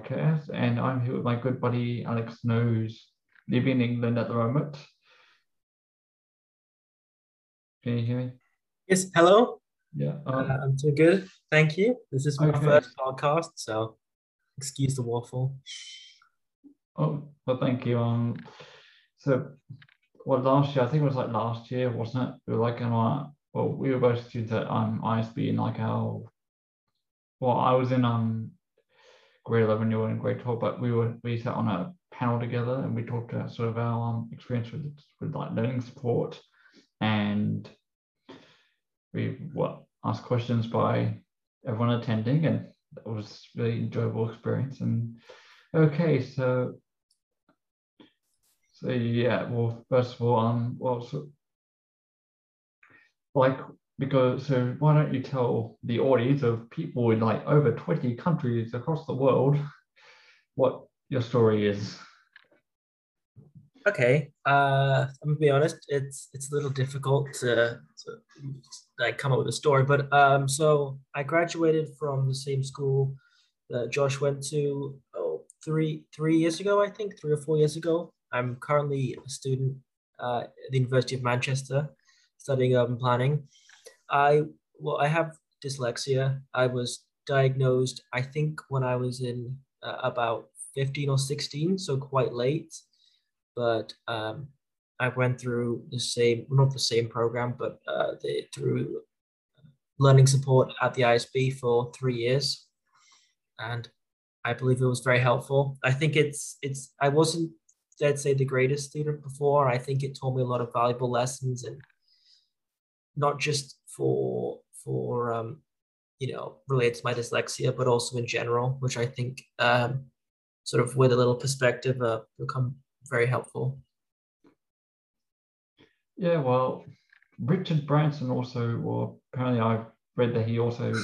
podcast, and I'm here with my good buddy Alex Snow, living in England at the moment. Can you hear me? Yes, hello. Yeah, I'm doing good. Thank you. This is my first podcast, so excuse the waffle. Oh, well, thank you. Last year, I think it was like last year, wasn't it? We were like in our, well, we were both students at ISB, and like our, well, I was in grade 11, you were in grade 12, but we sat on a panel together and we talked about sort of our experience with like learning support, and we asked questions by everyone attending, and it was a really enjoyable experience. And okay, so yeah, well, first of all, why don't you tell the audience of people in like over 20 countries across the world what your story is? Okay, I'm gonna be honest, it's a little difficult to like come up with a story, but so I graduated from the same school that Josh went to three or 4 years ago. I'm currently a student at the University of Manchester, studying urban planning. I have dyslexia. I was diagnosed, I think, when I was in about 15 or 16, so quite late. But I went through through learning support at the ISB for 3 years, and I believe it was very helpful. I think I wasn't, I'd say, the greatest student before. I think it taught me a lot of valuable lessons, and not just for related to my dyslexia, but also in general, which I think sort of with a little perspective become very helpful. Yeah, well, Richard Branson also, well, apparently I've read that he also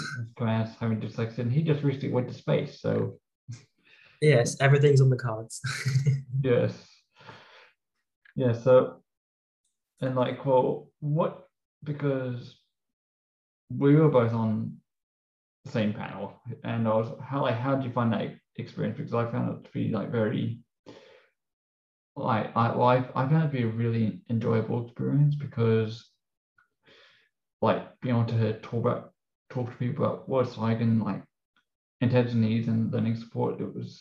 has having dyslexia, and he just recently went to space, so. Yes, everything's on the cards. Yes. Yeah, so, and like, well, because we were both on the same panel, and I was, how did you find that experience? Because I found it to be like very, like, I found it to be a really enjoyable experience, because like being able to talk to people about what it's like and like intensive needs and learning support, it was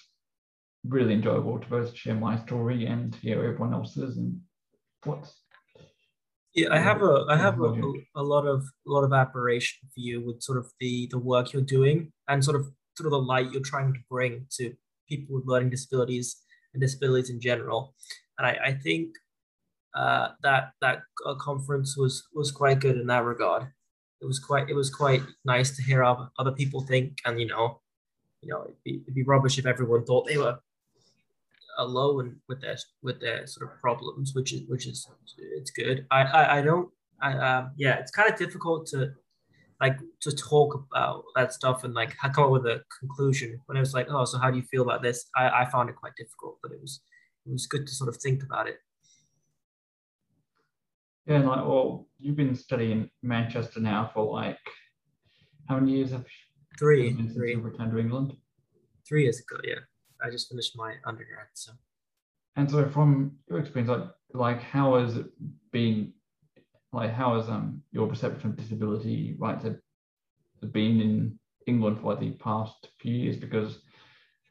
really enjoyable to both share my story and hear everyone else's and what's. Yeah, I have a lot of admiration for you with sort of the work you're doing and sort of the light you're trying to bring to people with learning disabilities and disabilities in general. And I think that conference was quite good in that regard. It was quite nice to hear how other people think, and it'd be rubbish if everyone thought they were alone with their sort of problems, which is it's good. It's kind of difficult to like to talk about that stuff and like come up with a conclusion when I was like, oh, so how do you feel about this? I found it quite difficult, but it was good to sort of think about it. Yeah, and like, well, you've been studying Manchester now for like how many years have you? Three. You returned to England? 3 years ago, yeah. I just finished my undergrad, so. And so, from your experience, like how has it been? Like, how has your perception of disability rights have been in England for the past few years? Because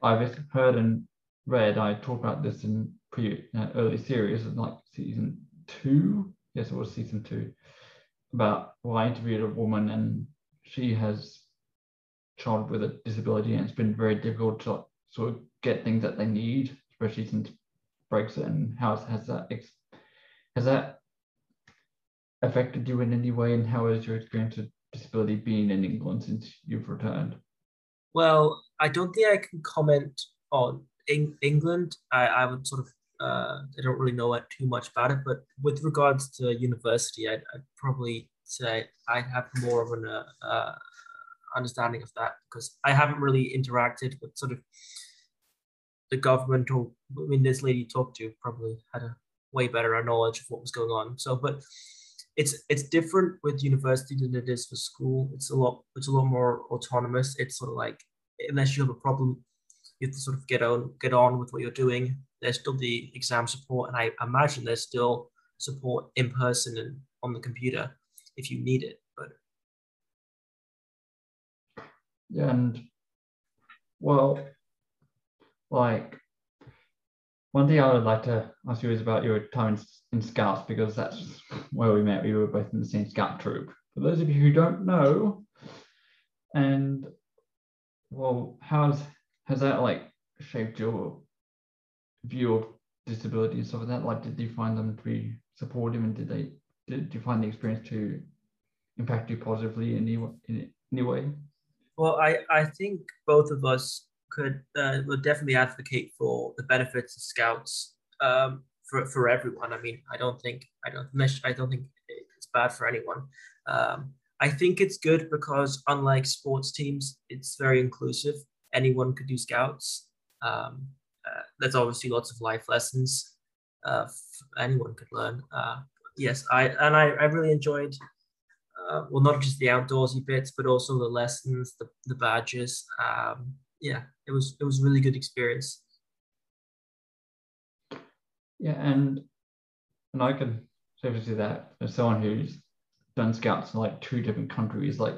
I've heard and read, I talked about this in early series, of like season 2. Yes, it was season 2. I interviewed a woman, and she has a child with a disability, and it's been very difficult to like, sort of get things that they need, especially since Brexit, and how has that affected you in any way, and how has your experience of disability been in England since you've returned? Well, I don't think I can comment on England. I would sort of, I don't really know too much about it, but with regards to university, I'd probably say I have more of an understanding of that, because I haven't really interacted with sort of the government, or I mean, this lady you talked to probably had a way better knowledge of what was going on. So, but it's different with university than it is for school. It's a lot more autonomous. It's sort of like, unless you have a problem, you have to sort of get on with what you're doing. There's still the exam support, and I imagine there's still support in person and on the computer if you need it. But yeah, and well, like one thing I would like to ask you is about your time in Scouts, because that's where we met. We were both in the same Scout troop. For those of you who don't know, and well, has that like shaped your view of disability and stuff like that? Like, did you find them to be supportive, and did you find the experience to impact you positively in any way? Well, I think both of us would definitely advocate for the benefits of Scouts for everyone. I mean, I don't think it's bad for anyone. I think it's good because unlike sports teams, it's very inclusive. Anyone could do Scouts. There's obviously lots of life lessons anyone could learn. Yes, I really enjoyed, well, not just the outdoorsy bits, but also the lessons, the badges. Yeah, it was a really good experience. Yeah, and I can safely say that as someone who's done Scouts in like 2 different countries, like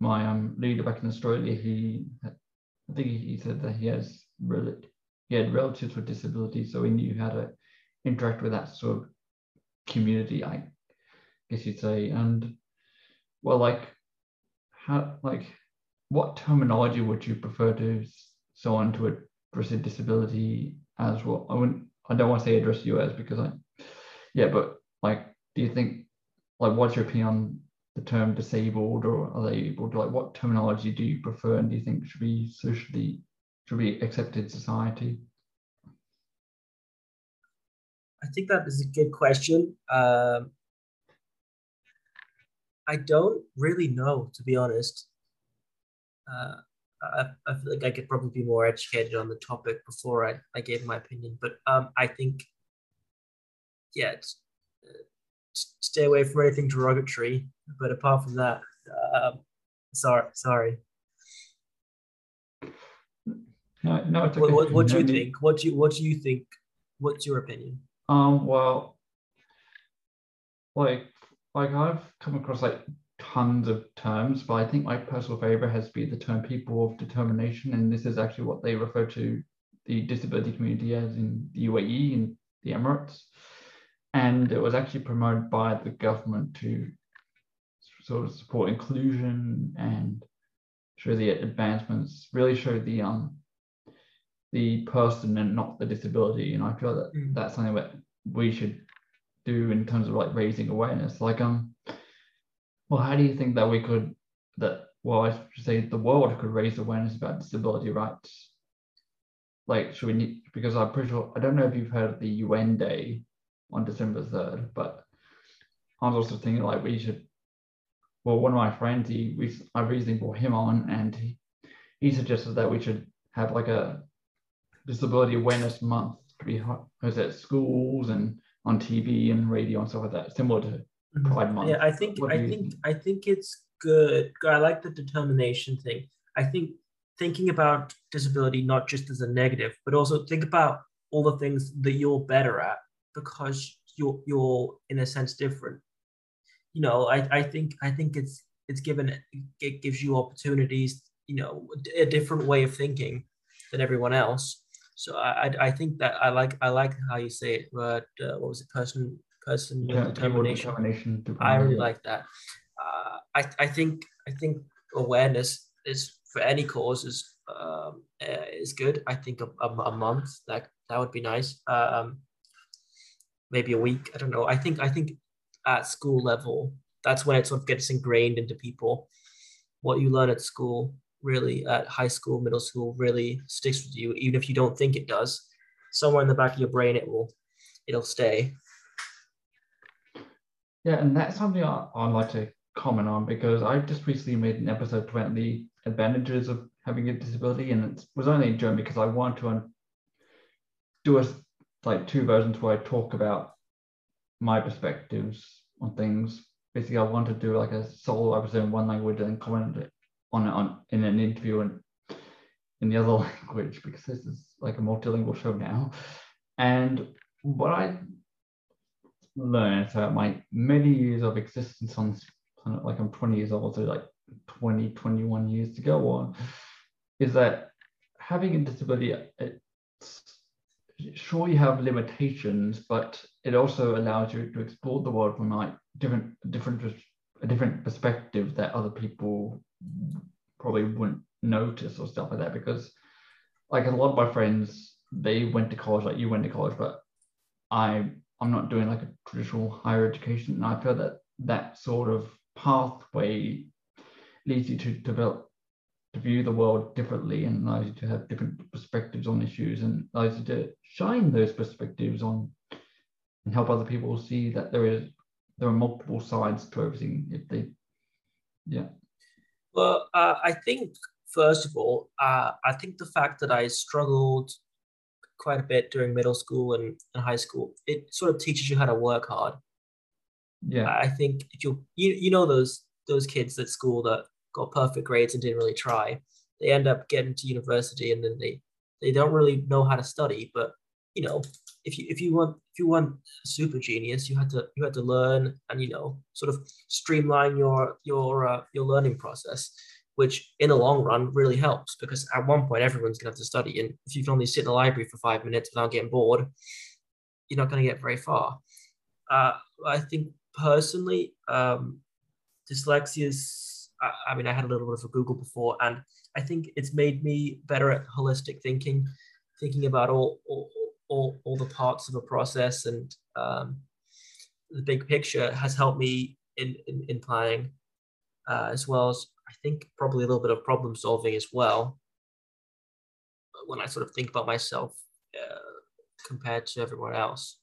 my leader back in Australia, I think he said that he had relatives with disabilities, so he knew how to interact with that sort of community, I guess you'd say. And well, like what terminology would you prefer to someone to address a disability as? Well, I don't want to say address you as, because but like, do you think, like, what's your opinion on the term disabled or unable? Like, what terminology do you prefer, and do you think should be socially accepted in society? I think that is a good question. I don't really know, to be honest. I feel like I could probably be more educated on the topic before I gave my opinion, but I think, yeah, stay away from anything derogatory. But apart from that, sorry. No, it's okay. What do you think? What do you think? What's your opinion? Well, like I've come across like tons of terms, but I think my personal favorite has been the term people of determination, and this is actually what they refer to the disability community as in the UAE and the Emirates. And it was actually promoted by the government to sort of support inclusion and show the advancements, really show the person and not the disability. And I feel that that's something that we should do in terms of like raising awareness. Like, well, how do you think that I should say the world could raise awareness about disability rights? Like, should we need, because I'm pretty sure, I don't know if you've heard of the UN Day on December 3rd, but I was also thinking like we should, well, one of my friends, I recently brought him on, and he suggested that we should have like a disability awareness month to be hosted at schools and on TV and radio and stuff like that, similar to Pride Month. Yeah, I think it's good. I like the determination thing. I think thinking about disability not just as a negative, but also think about all the things that you're better at because you're in a sense different. You know, I think it gives you opportunities. You know, a different way of thinking than everyone else. So I think that I like how you say it. But what was it? Person with determination. I really like that. I think awareness is for any cause is good. I think a month that would be nice. Maybe a week. I don't know. I think at school level, that's when it sort of gets ingrained into people. What you learn at school, really at high school, middle school, really sticks with you, even if you don't think it does. Somewhere in the back of your brain, it'll stay. Yeah, and that's something I'd like to comment on, because I just recently made an episode about the advantages of having a disability, and it was only a joke because I want to do like 2 versions where I talk about my perspectives on things. Basically, I want to do like a solo episode in one language and comment on it in an interview, and in the other language, because this is like a multilingual show now. And what I learned throughout my many years of existence on this planet, like I'm 20 years old, so like 20, 21 years to go on, is that having a disability, sure, you have limitations, but it also allows you to explore the world from like a different perspective that other people probably wouldn't notice or stuff like that. Because like a lot of my friends, they went to college, like you went to college, but I'm not doing like a traditional higher education, and I feel that that sort of pathway leads you to develop, to view the world differently, and allows you to have different perspectives on issues, and allows you to shine those perspectives on and help other people see that there are multiple sides to everything. If they, yeah. Well, I think first of all, I think the fact that I struggled quite a bit during middle school and high school, it sort of teaches you how to work hard. Yeah, I think if you know those kids at school that got perfect grades and didn't really try, they end up getting to university and then they don't really know how to study. But you know, if you want super genius, you had to learn and, you know, sort of streamline your learning process, which in the long run really helps, because at one point everyone's gonna have to study, and if you can only sit in the library for 5 minutes without getting bored, you're not gonna get very far. I think personally, dyslexia's, I mean, I had a little bit of a Google before, and I think it's made me better at holistic thinking, thinking about all the parts of a process, and the big picture has helped me in planning, as well as I think probably a little bit of problem solving as well. When I sort of think about myself compared to everyone else.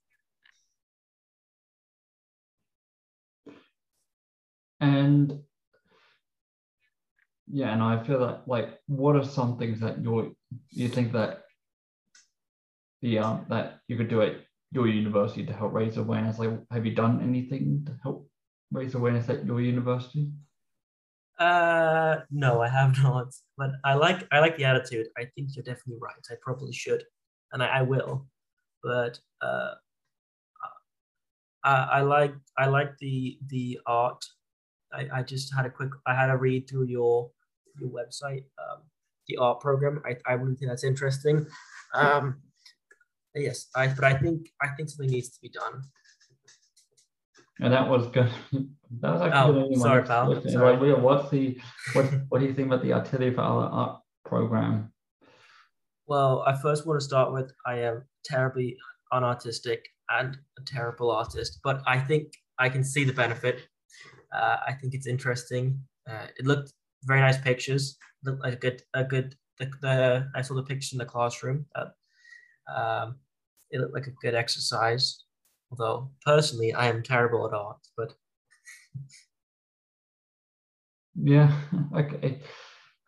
And yeah, and I feel that, like, what are some things that you think that that you could do at your university to help raise awareness? Like, have you done anything to help raise awareness at your university? No, I have not. But I like the attitude. I think you're definitely right. I probably should, and I will. But I like the art. I just had I had a read through your website, the art program. I wouldn't think that's interesting. Yes, I think something needs to be done. And that was good. That was actually. Oh, sorry, pal. Sorry. What do you think about the Artillery for Our Art program? Well, I first want to start with, I am terribly unartistic and a terrible artist, but I think I can see the benefit. I think it's interesting. It looked very nice pictures. Looked like a good. I saw the pictures in the classroom. It looked like a good exercise. Although personally, I am terrible at art. But yeah. Okay.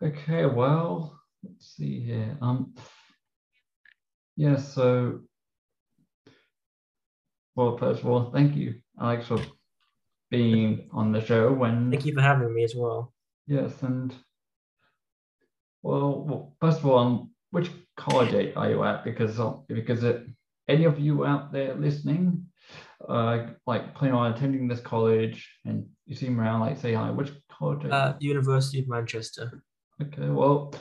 Okay. Well, let's see here. Yeah. So. Well, first of all, thank you, Alex, for being on the show, and thank you for having me as well. Yes, and well first of all, which college are you at? Because any of you out there listening, like plan on attending this college, and you seem around, like say hi. Which college? University of Manchester. Okay, well,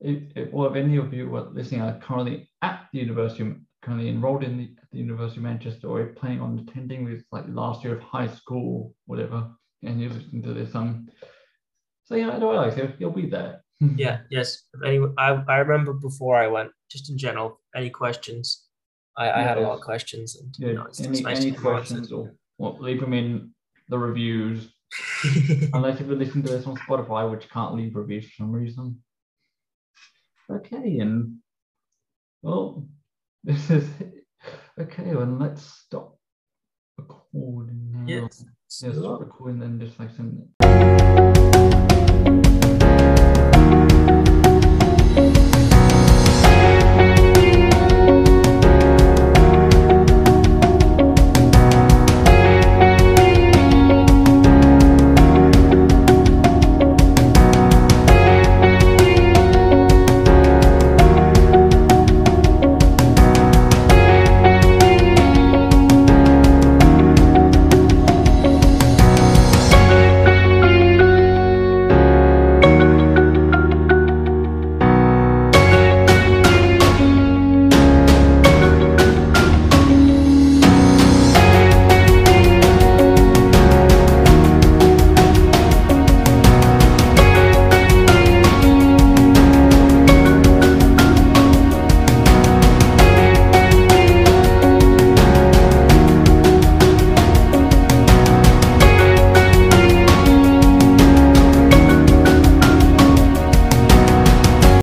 if any of you are listening are currently at the university, currently enrolled in the University of Manchester, or you're planning on attending with like last year of high school, whatever, and you're listening to this, so yeah, I know Alex, you'll be there. Yeah, yes. Anyway, I remember before I went, just in general, any questions? I had a lot of questions, and yeah, you know, any questions, or leave them in the reviews. Unless if you listen to this on Spotify, which can't leave reviews for some reason. Okay, and well. This is it. Okay, and well, let's stop recording now. Yes. Yeah, stop recording, then just like send it.